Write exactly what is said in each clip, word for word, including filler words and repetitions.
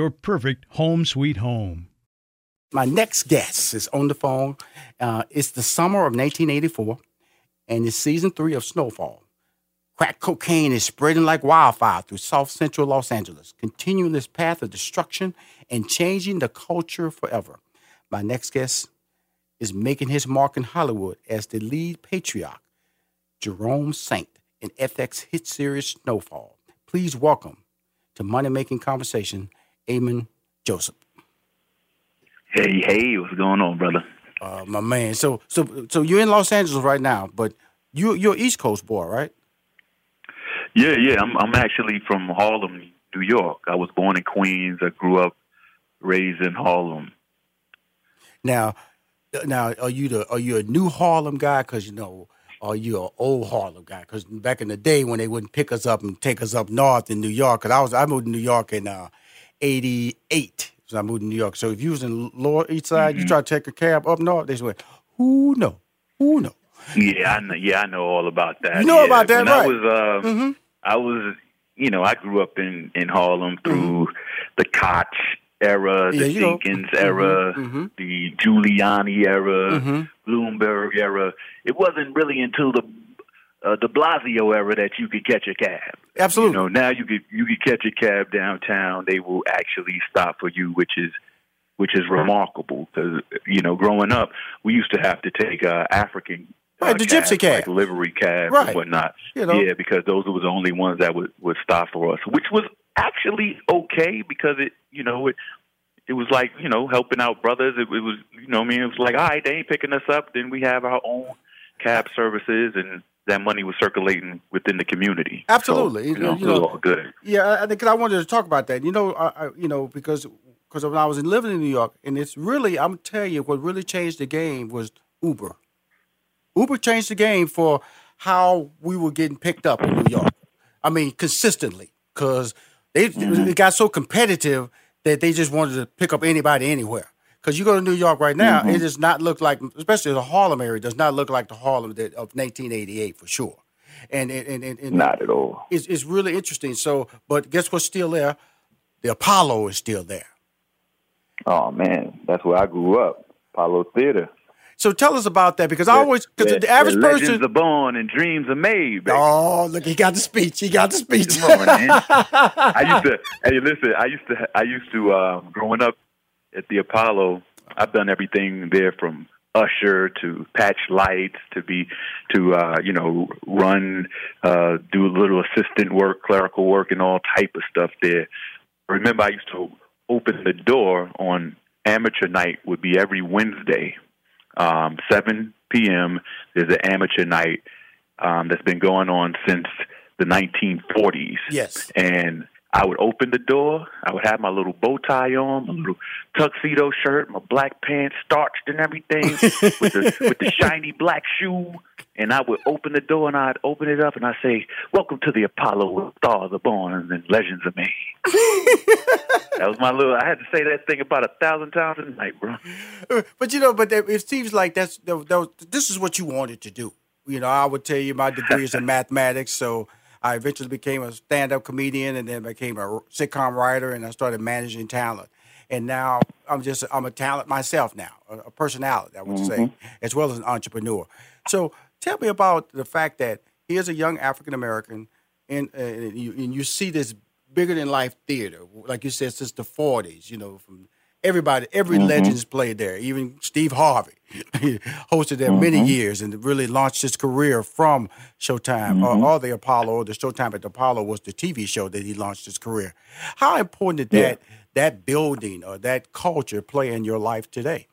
Your perfect home sweet home. My next guest is on the phone. Uh, it's the summer of nineteen eighty-four, and it's season three of Snowfall. Crack cocaine is spreading like wildfire through South Central Los Angeles, continuing this path of destruction and changing the culture forever. My next guest is making his mark in Hollywood as the lead patriarch, Jerome Saint, in F X hit series Snowfall. Please welcome to Money Making Conversation, Eamon Joseph. Hey, hey, what's going on, brother? Uh, my man. So, so, so you're in Los Angeles right now, but you, you're East Coast boy, right? Yeah, yeah. I'm, I'm actually from Harlem, New York. I was born in Queens. I grew up, raised in Harlem. Now, now, are you the are you a new Harlem guy? Because you know. Or you an old Harlem guy? Because back in the day when they wouldn't pick us up and take us up north in New York, because I was I moved to New York in uh, eighty-eight, so I moved to New York. So if you was in Lower East Side, mm-hmm. you try to take a cab up north, they just went, who know, who know? Yeah, I know, yeah, I know all about that. You know yeah. about that, when right? I was, uh, mm-hmm. I was, you know, I grew up in, in Harlem through mm-hmm. the Koch era, yeah, the Dinkins era, mm-hmm, mm-hmm. the Giuliani era, mm-hmm. Bloomberg era. It wasn't really until the uh, the Blasio era that you could catch a cab. Absolutely. You know, now you could you could catch a cab downtown. They will actually stop for you, which is which is remarkable because you know, growing up, we used to have to take uh, African uh, right, the cabs, gypsy cab, like livery cabs right. and whatnot. You know? Yeah, because those were the only ones that would, would stop for us, which was actually okay because it, you know, it it was like, you know, helping out brothers. It, it was, you know what I mean? It was like, all right, they ain't picking us up. Then we have our own cab services, and that money was circulating within the community. Absolutely. So, you know, you know, it was all good. Yeah, I think I wanted to talk about that. You know, I, I, you know, because because when I was living in New York, and it's really, I'm telling you, what really changed the game was Uber. Uber changed the game for how we were getting picked up in New York. I mean, consistently, because They, mm-hmm. it got so competitive that they just wanted to pick up anybody anywhere. Because you go to New York right now, mm-hmm. it does not look like, especially the Harlem area, does not look like the Harlem that, of nineteen eighty-eight for sure. And and, and, and not at all. It's, it's really interesting. So, but guess what's still there? The Apollo is still there. Oh man, that's where I grew up. Apollo Theater. So tell us about that, because I always, because the average legends person. Legends are born and dreams are made, baby. Oh, look, he got the speech. He got the speech. Come on, man. I used to, hey, listen, I used to, I used to, uh, growing up at the Apollo, I've done everything there from usher to patch lights to be, to, uh, you know, run, uh, do a little assistant work, clerical work, and all type of stuff there. Remember, I used to open the door on amateur night would be every Wednesday. um, seven p.m. There's an amateur night um, that's been going on since the nineteen forties. Yes. And I would open the door. I would have my little bow tie on, my little tuxedo shirt, my black pants starched and everything with the with the shiny black shoe. And I would open the door and I'd open it up and I'd say, "Welcome to the Apollo, where stars are born and legends are made." That was my little, I had to say that thing about a thousand times a night, bro. But you know, but it seems like that's, that was, this is what you wanted to do. You know, I would tell you my degree is in mathematics, so I eventually became a stand-up comedian and then became a sitcom writer, and I started managing talent. And now I'm just, I'm a talent myself now, a personality, I would mm-hmm. say, as well as an entrepreneur. So tell me about the fact that here's a young African-American, and, and, you, and you see this bigger-than-life theater, like you said, since the forties, you know, from everybody, every mm-hmm. legend's played there, even Steve Harvey hosted there mm-hmm. many years and really launched his career from Showtime mm-hmm. or, or the Apollo, or the Showtime at the Apollo was the T V show that he launched his career. How important did yeah. that that building or that culture play in your life today?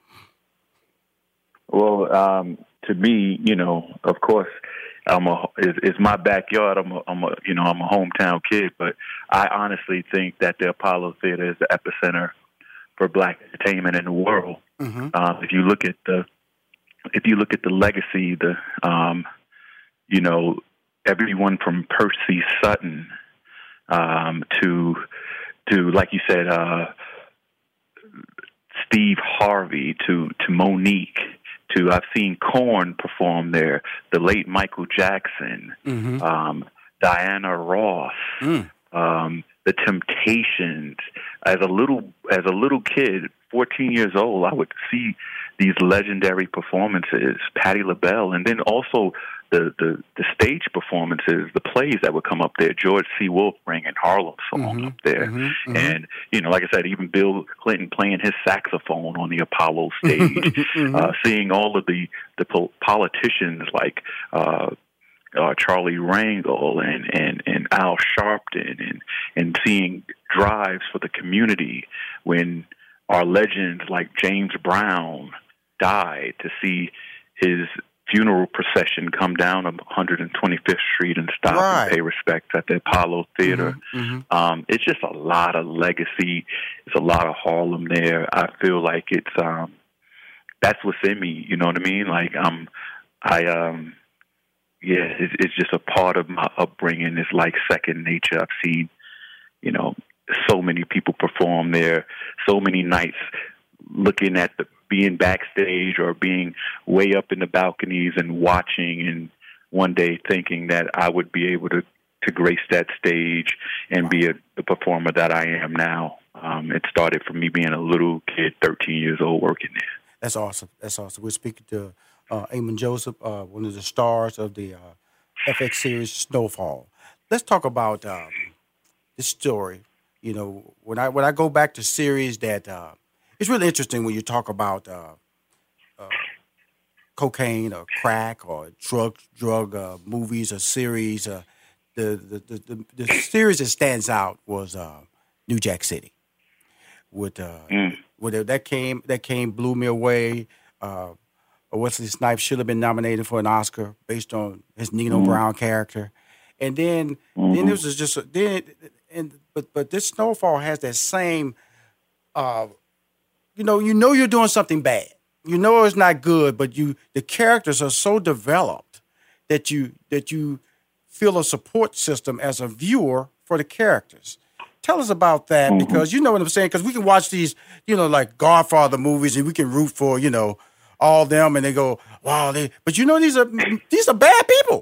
Well, um, to me, you know, of course, I'm a, it's, it's my backyard. I'm a, I'm a, you know, I'm a hometown kid, but I honestly think that the Apollo Theater is the epicenter for Black entertainment in the world. Mm-hmm. Uh, if you look at the, if you look at the legacy, the, um, you know, everyone from Percy Sutton um, to, to like you said, uh, Steve Harvey to to Monique to I've seen Korn perform there. The late Michael Jackson, mm-hmm. um, Diana Ross. Mm. Um, The Temptations. As a little as a little kid, fourteen years old, I would see these legendary performances, Patti LaBelle, and then also the, the, the stage performances, the plays that would come up there. George C. Wolfring and Harlem song mm-hmm, up there. Mm-hmm, mm-hmm. And, you know, like I said, even Bill Clinton playing his saxophone on the Apollo stage, mm-hmm. uh, seeing all of the, the po- politicians like uh, Uh, Charlie Rangel and, and, and Al Sharpton and, and seeing drives for the community when our legends like James Brown died, to see his funeral procession come down one hundred twenty-fifth Street and stop right. and pay respect at the Apollo Theater. Mm-hmm, mm-hmm. Um, it's just a lot of legacy. It's a lot of Harlem there. I feel like it's um, that's what's in me, you know what I mean? Like um, I... um. Yeah, it's just a part of my upbringing. It's like second nature. I've seen, you know, so many people perform there, so many nights looking at the being backstage or being way up in the balconies and watching, and one day thinking that I would be able to, to grace that stage and be a, the performer that I am now. Um, it started from me being a little kid, thirteen years old, working there. That's awesome. That's awesome. We're speaking to Uh, Eamon Joseph, uh, one of the stars of the uh, F X series Snowfall. Let's talk about um, this story. You know, when I when I go back to series that uh, it's really interesting when you talk about uh, uh, cocaine or crack or drug drug uh, movies or series. Uh, the, the, the the the series that stands out was uh, New Jack City. With uh, mm. with that came that came blew me away. Uh, Wesley Snipes should have been nominated for an Oscar based on his Nino mm-hmm. Brown character, and then mm-hmm. then this was just a, then and but but this Snowfall has that same, uh, you know you know you're doing something bad, you know it's not good, but you the characters are so developed that you that you feel a support system as a viewer for the characters. Tell us about that mm-hmm. because you know what I'm saying, because we can watch these you know like Godfather movies and we can root for you know. all them, and they go, wow, they, but you know, these are these are bad people.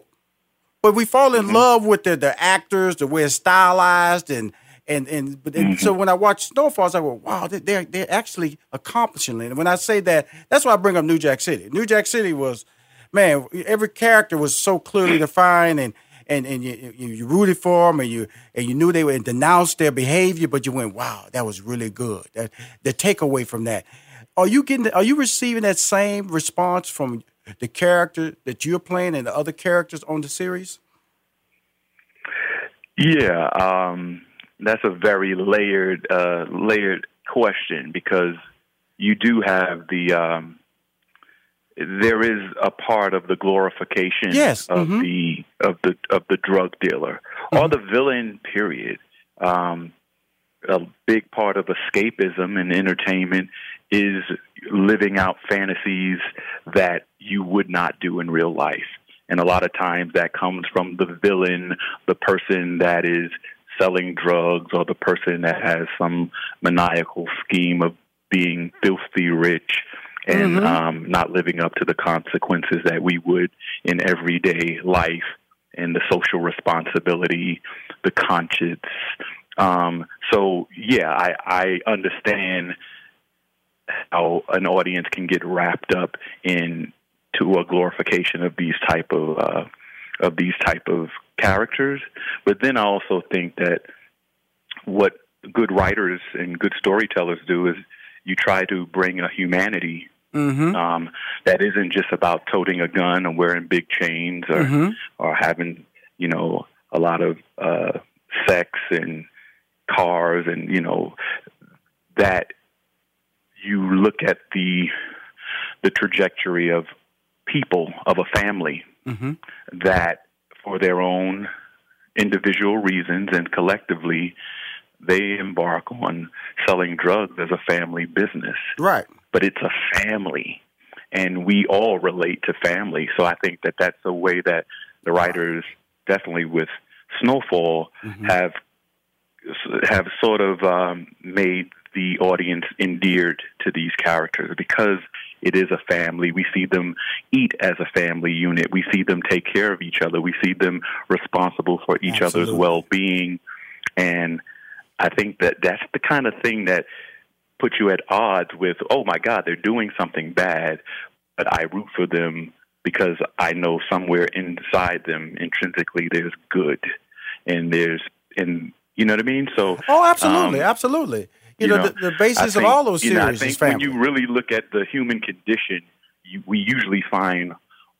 But we fall in mm-hmm. love with the, the actors, the way it's stylized, and and and, but, and mm-hmm. so when I watch Snowfall, I go, wow, they're, they're actually accomplishing it. And when I say that, that's why I bring up New Jack City. New Jack City was, man, every character was so clearly defined, and and, and you, you, you rooted for them, and you and you knew they would denounce their behavior, but you went, wow, that was really good. That, the takeaway from that. Are you getting? Are you receiving that same response from the character that you're playing and the other characters on the series? Yeah, um, that's a very layered, uh, layered question, because you do have the um, there is a part of the glorification yes. of mm-hmm. the of the of the drug dealer mm-hmm. or the villain. Period. Um, a big part of escapism and entertainment is living out fantasies that you would not do in real life, and a lot of times that comes from the villain, the person that is selling drugs, or the person that has some maniacal scheme of being filthy rich and mm-hmm. um, not living up to the consequences that we would in everyday life, and the social responsibility, the conscience. Um, so, yeah, I, I understand how an audience can get wrapped up in to a glorification of these type of uh, of these type of characters. But then I also think that what good writers and good storytellers do is you try to bring a humanity mm-hmm. um, that isn't just about toting a gun or wearing big chains or mm-hmm. or having, you know, a lot of uh, sex and cars, and, you know, that you look at the the trajectory of people, of a family mm-hmm. that for their own individual reasons and collectively they embark on selling drugs as a family business. Right. But it's a family, and we all relate to family. So I think that that's a way that the writers, definitely with Snowfall, mm-hmm. have have sort of um, made the audience endeared to these characters, because it is a family. We see them eat as a family unit. We see them take care of each other. We see them responsible for each Absolutely. Other's well-being. And I think that that's the kind of thing that puts you at odds with, oh, my God, they're doing something bad, but I root for them because I know somewhere inside them, intrinsically, there's good. And there's, and you know what I mean? So, oh, absolutely, um, absolutely. You, you know, know, the, the basis think, of all those series you know, I think is family. When you really look at the human condition, you, we usually find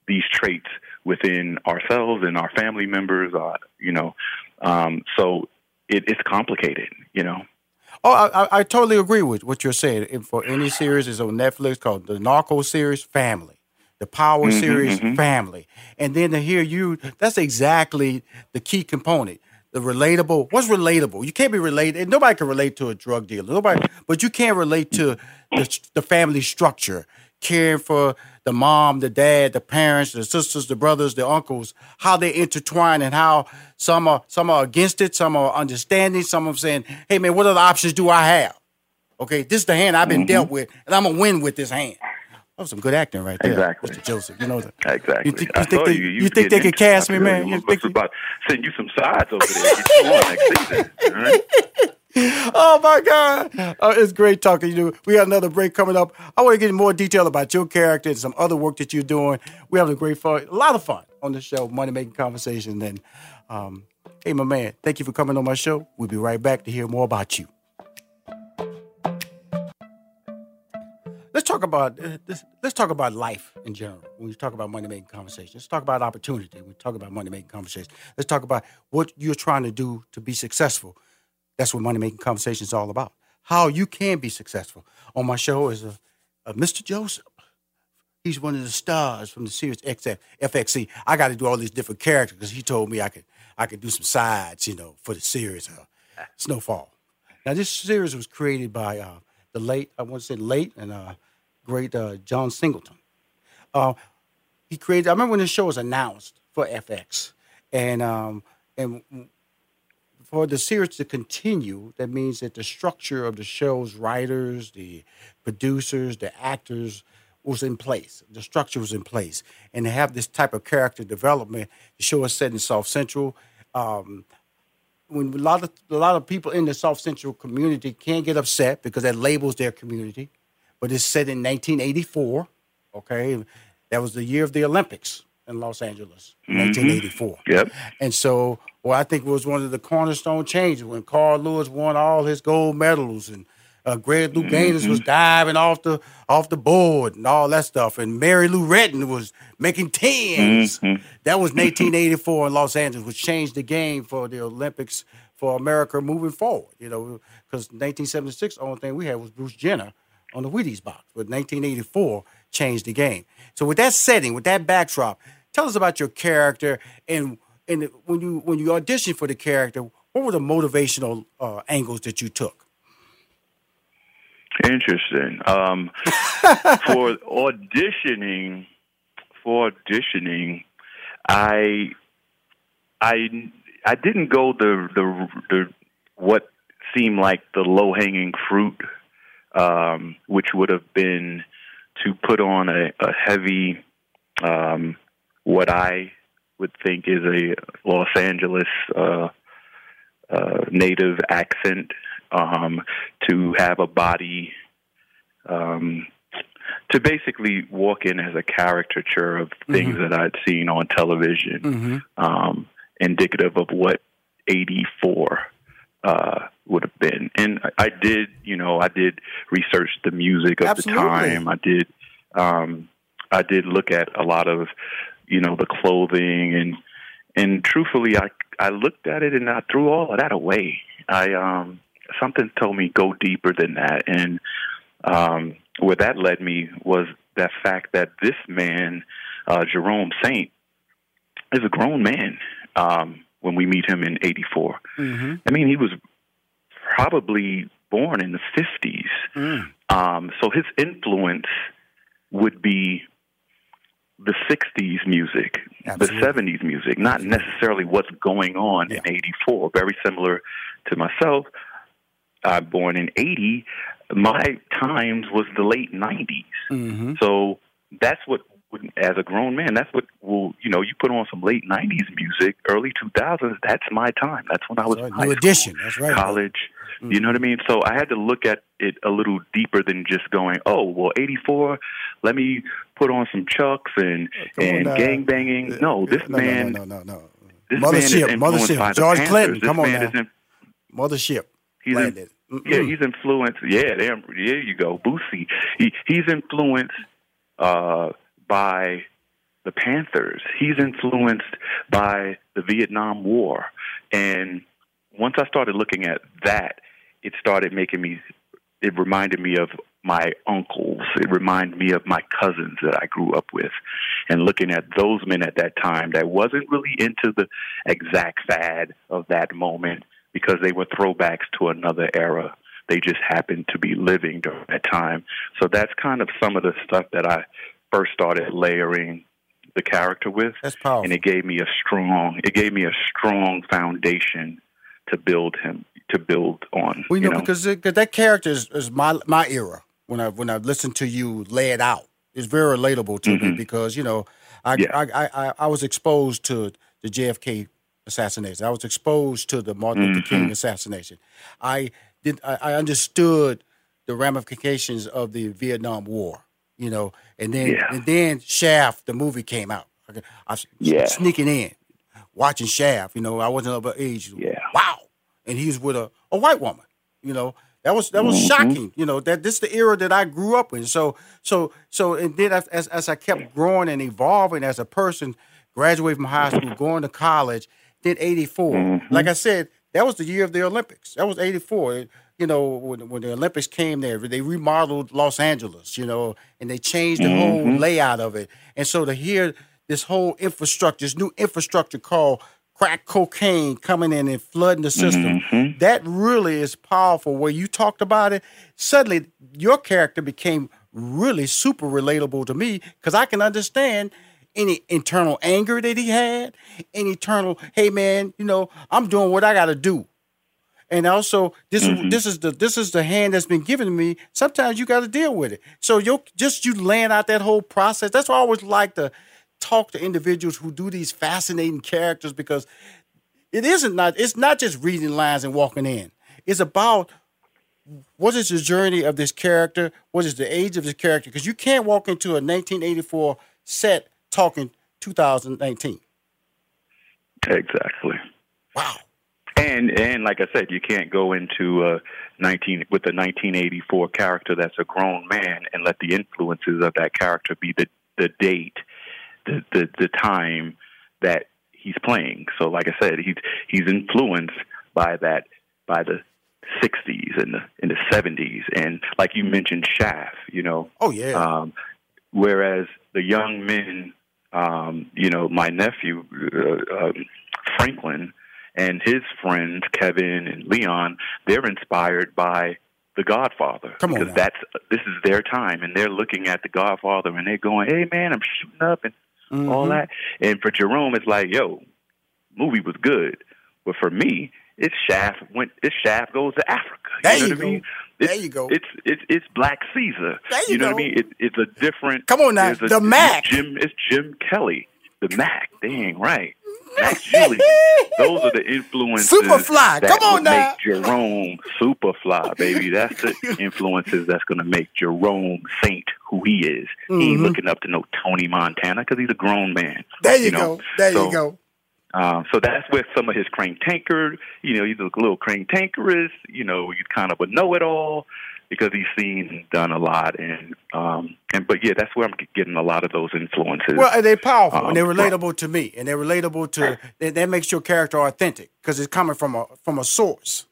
these traits within ourselves and our family members, uh, you know. Um, so... It, it's complicated, you know. Oh, I, I totally agree with what you're saying. And for any series, it's on Netflix called the Narco series, family. The Power mm-hmm, series, mm-hmm. family. And then to hear you, that's exactly the key component. The relatable. What's relatable? You can't be related. Nobody can relate to a drug dealer. Nobody, but you can relate to the, the family structure, caring for the mom, the dad, the parents, the sisters, the brothers, the uncles, how they intertwine, and how some are some are against it, some are understanding, some are saying, hey, man, what other options do I have? Okay, this is the hand I've been mm-hmm. dealt with, and I'm going to win with this hand. That was some good acting right there, exactly. Mister Joseph. You know that. Exactly. You, th- you think they, you. You you think they could cast me, man? You think about send you some sides over there. Get you on next season, all right? Oh, my God. Uh, it's great talking to you. We got another break coming up. I want to get in more detail about your character and some other work that you're doing. We're having a great fun, a lot of fun on the show, Money Making Conversation. And um, hey, my man, thank you for coming on my show. We'll be right back to hear more about you. Let's talk about uh, this, let's talk about life in general. When you talk about Money Making Conversation, let's talk about opportunity. When we talk about Money Making Conversation, let's talk about what you're trying to do to be successful. That's what Money Making Conversation is all about. How you can be successful. On my show is a, a Mister Joseph. He's one of the stars from the series F X. I got to do all these different characters because he told me I could I could do some sides, you know, for the series uh, Snowfall. Now this series was created by uh, the late I want to say late and uh, great uh, John Singleton. Uh, he created. I remember when the show was announced for F X, and um, and. For the series to continue, that means that the structure of the show's writers, the producers, the actors was in place. The structure was in place. And to have this type of character development, the show is set in South Central. Um, when a lot of a lot of people in the South Central community can get upset because that labels their community, but it's set in nineteen eighty-four, okay? That was the year of the Olympics in Los Angeles, mm-hmm. nineteen eighty-four. Yep. And so... Well, I think it was one of the cornerstone changes when Carl Lewis won all his gold medals, and uh, Greg Lou Gaines mm-hmm. was diving off the off the board and all that stuff, and Mary Lou Retton was making tens. Mm-hmm. That was nineteen eighty-four in Los Angeles, which changed the game for the Olympics for America moving forward. You know, because nineteen seventy-six, the only thing we had was Bruce Jenner on the Wheaties box, but nineteen eighty-four change the game. So with that setting, with that backdrop, tell us about your character and and when you when you auditioned for the character, what were the motivational uh, angles that you took? Interesting. Um, for auditioning, for auditioning, I I I didn't go the the, the what seemed like the low hanging fruit, um, which would have been to put on a, a heavy, um, what I would think is a Los Angeles uh, uh, native accent, um, to have a body, um, to basically walk in as a caricature of things mm-hmm. that I'd seen on television, mm-hmm. um, indicative of what eighty-four uh, would have been. And I did, you know, I did research the music of Absolutely. the time. I did, um, I did look at a lot of, you know, the clothing and, and truthfully, I, I looked at it and I threw all of that away. I, um, something told me go deeper than that. And, um, where that led me was that fact that this man, uh, Jerome Saint, is a grown man. Um, when we meet him in eighty-four, mm-hmm. I mean, he was probably born in the fifties. Mm. Um, so his influence would be the sixties music, Absolutely. the seventies music, not necessarily what's going on yeah. in eighty-four. Very similar to myself. I'm born in eighty. My times was the late nineties. Mm-hmm. So that's what, as a grown man, that's what will, you know, you put on some late nineties music, early two thousands, that's my time. That's when I was in high school, that's right. college. Mm-hmm. You know what I mean? So I had to look at it a little deeper than just going, oh, well, eighty-four, let me put on some Chucks and, and gangbanging. No, this no, man. No, no, no, no. This Mothership, man is Mothership. By George the Clinton, this come on. Man now. Is in, Mothership. He's in, yeah, he's influenced. Yeah, there, there you go. Boosie. He, he's influenced uh, by the Panthers. He's influenced by the Vietnam War. And once I started looking at that, it started making me, it reminded me of my uncles. It reminded me of my cousins that I grew up with. And looking at those men at that time that wasn't really into the exact fad of that moment because they were throwbacks to another era. They just happened to be living during that time. So that's kind of some of the stuff that I first started layering the character with. That's powerful. And it gave me a strong, it gave me a strong foundation to build him, to build on. Well, you, you know, know, because it, 'cause that character is, is my my era. When I when I listened to you lay it out, it's very relatable to mm-hmm. me because, you know, I, yeah. I, I, I I was exposed to the J F K assassination. I was exposed to the Martin mm-hmm. Luther King assassination. I did. I, I understood the ramifications of the Vietnam War. You know, and then yeah. and then Shaft, the movie came out. I, I was yeah. sneaking in. Watching Shaft, you know, I wasn't of age. Yeah. Wow. And he's with a, a white woman, you know. That was that was mm-hmm. shocking, you know. That this is the era that I grew up in. So so so and then as as I kept growing and evolving as a person, graduating from high school, going to college, then eighty-four. Mm-hmm. Like I said, that was the year of the Olympics. That was eighty-four. You know, when, when the Olympics came there, they remodeled Los Angeles, you know, and they changed the mm-hmm. whole layout of it. And so to hear this whole infrastructure, this new infrastructure called crack cocaine coming in and flooding the system, mm-hmm. that really is powerful. Where you talked about it, suddenly your character became really super relatable to me because I can understand any internal anger that he had, any internal, hey, man, you know, I'm doing what I got to do. And also, this mm-hmm. this is the this is the hand that's been given to me. Sometimes you got to deal with it. So you just you laying out that whole process. That's why I always like to talk to individuals who do these fascinating characters because it isn't not it's not just reading lines and walking in. It's about what is the journey of this character, what is the age of this character, because you can't walk into a nineteen eighty-four set talking two thousand nineteen. Exactly. Wow. And and like I said, you can't go into a nineteen with a nineteen eighty-four character that's a grown man and let the influences of that character be the the date, the the, the time that he's playing. So like I said, he's he's influenced by that by the sixties and the in the seventies, and like you mentioned, Shaft. You know, oh yeah. Um, Whereas the young men, um, you know, my nephew, uh, uh, Franklin, and his friends, Kevin and Leon, they're inspired by The Godfather. Come on, because now. that's this is their time, and they're looking at The Godfather, and they're going, hey, man, I'm shooting up and mm-hmm. all that. And for Jerome, it's like, yo, movie was good. But for me, it's Shaft went. It's Shaft goes to Africa. You there know you what go. I mean? It's, there you go. It's it's it's Black Caesar. There you, you know go. What I mean? It, it's a different. Come on now, a, the Mac. It's Jim, it's Jim Kelly. The Mac. They ain't right. Mac Julian. Those are the influences. Superfly. That Come on would now. Make Jerome Superfly, baby. That's the influences that's going to make Jerome Saint who he is. Mm-hmm. He ain't looking up to no Tony Montana because he's a grown man. There you, you know? go. There so, you go. Uh, so that's where some of his crank tanker, you know, he's a little crank tankerist, you know, he's kind of a know-it-all because he's seen and done a lot. And, um, and but, yeah, that's where I'm getting a lot of those influences. Well, they're powerful um, and they're relatable from, to me and they're relatable to – that makes your character authentic because it's coming from a from a source.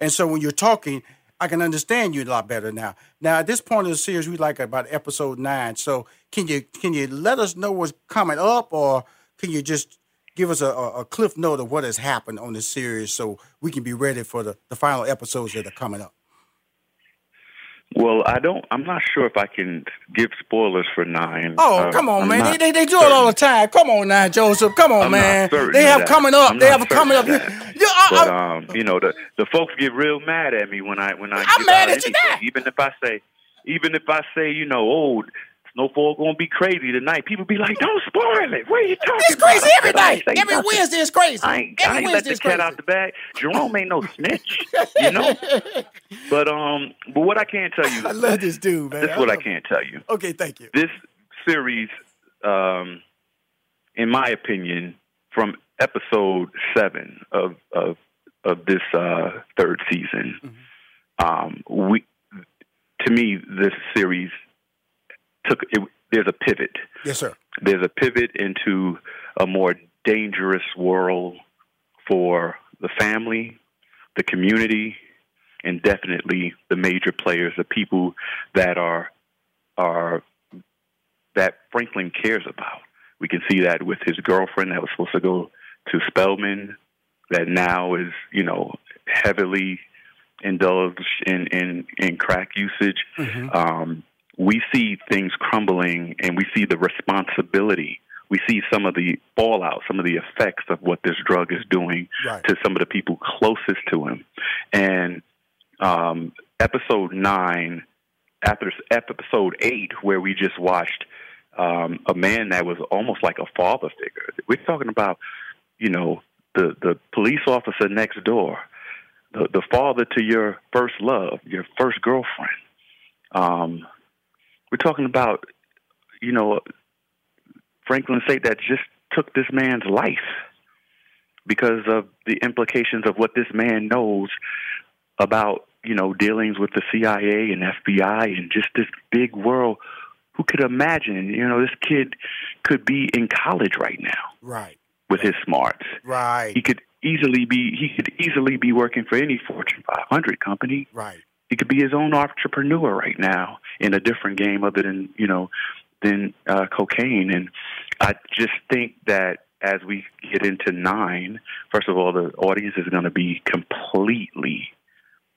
And so when you're talking, I can understand you a lot better now. Now, at this point of the series, we like about episode nine. So can you can you let us know what's coming up, or can you just – give us a, a cliff note of what has happened on this series so we can be ready for the, the final episodes that are coming up. Well, I don't, I'm not sure if I can give spoilers for nine. Oh, uh, come on, I'm man. They, they do certain. It all the time. Come on now, Joseph. Come on, I'm man. They have coming up. I'm they have coming up. That. You, you, but, I, um, you know, the, the folks get real mad at me when I, when I, I'm mad at you now. Even if I say, even if I say, you know, old, oh, Snowfall gonna be crazy tonight. People be like, "Don't spoil it. What are you talking it's about?" It's crazy every night. Every nothing. Wednesday is crazy. I ain't, every I ain't Wednesday let the is cat crazy. Out the bag. Jerome ain't no snitch, you know. But um, but what I can tell you, I love this dude, man. This is what I, I can't tell you. Okay, thank you. This series, um, in my opinion, from episode seven of of of this uh, third season, mm-hmm. um, we to me this series. Took it, there's a pivot. Yes, sir. There's a pivot into a more dangerous world for the family, the community, and definitely the major players, the people that are are that Franklin cares about. We can see that with his girlfriend that was supposed to go to Spelman, that now is, you know, heavily indulged in in, in crack usage. Mm-hmm. Um, we see things crumbling, and we see the responsibility. We see some of the fallout, some of the effects of what this drug is doing right. to some of the people closest to him. And um, episode nine, after episode eight, where we just watched um, a man that was almost like a father figure. We're talking about, you know, the, the police officer next door, the, the father to your first love, your first girlfriend. Um, We're talking about, you know, Franklin Saint that just took this man's life because of the implications of what this man knows about, you know, dealings with the C I A and F B I and just this big world. Who could imagine, you know, this kid could be in college right now. Right. With his smarts. Right. He could easily be, he could easily be working for any Fortune five hundred company. Right. He could be his own entrepreneur right now in a different game other than, you know, than uh, cocaine. And I just think that as we get into nine, first of all, the audience is going to be completely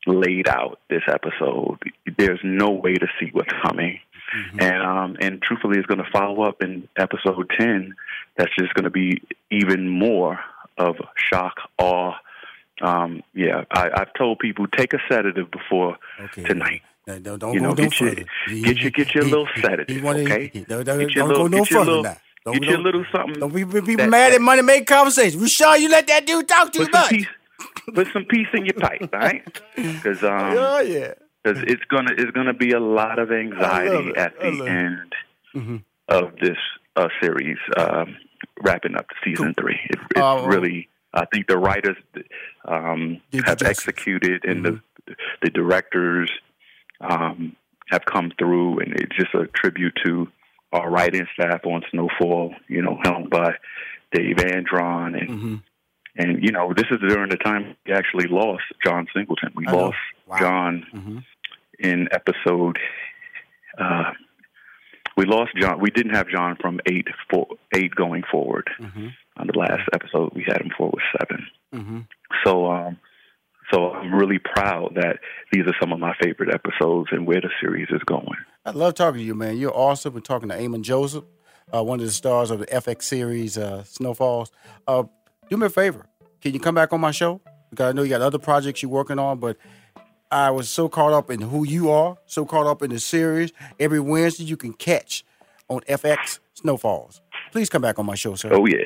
laid out this episode. There's no way to see what's coming. Mm-hmm. And um, and truthfully, it's going to follow up in episode ten. That's just going to be even more of shock, awe. Um, yeah, I, I've told people take a sedative before okay. tonight. No, don't don't you know, go no further. Your, get your get your he, little sedative, he, he okay? He, don't don't, don't little, go no further little, now. Don't, get your little something. Don't be, be that, mad at money made conversations. Rashad, you let that dude talk too much. Peace, put some peace in your pipe, all right? Because um, oh, yeah. it's gonna it's gonna be a lot of anxiety at the end mm-hmm. of this uh, series, um, wrapping up season cool. three. It, it's um, really. I think the writers um, have executed, and mm-hmm. the the directors um, have come through, and it's just a tribute to our writing staff on Snowfall. You know, helmed by Dave Andron, and mm-hmm. and you know, this is during the time we actually lost John Singleton. We oh, lost wow. John mm-hmm. in episode uh, we lost John. We didn't have John from eight four, eight going forward. Mm-hmm. On the last episode, we had him for was seven. Mm-hmm. So, um, so I'm really proud that these are some of my favorite episodes and where the series is going. I love talking to you, man. You're awesome. We're talking to Eamon Joseph, uh, one of the stars of the F X series, uh, Snowfalls. Uh, do me a favor. Can you come back on my show? Because I know you got other projects you're working on, but I was so caught up in who you are, so caught up in the series. Every Wednesday you can catch on F X Snowfalls. Please come back on my show, sir. Oh, yeah.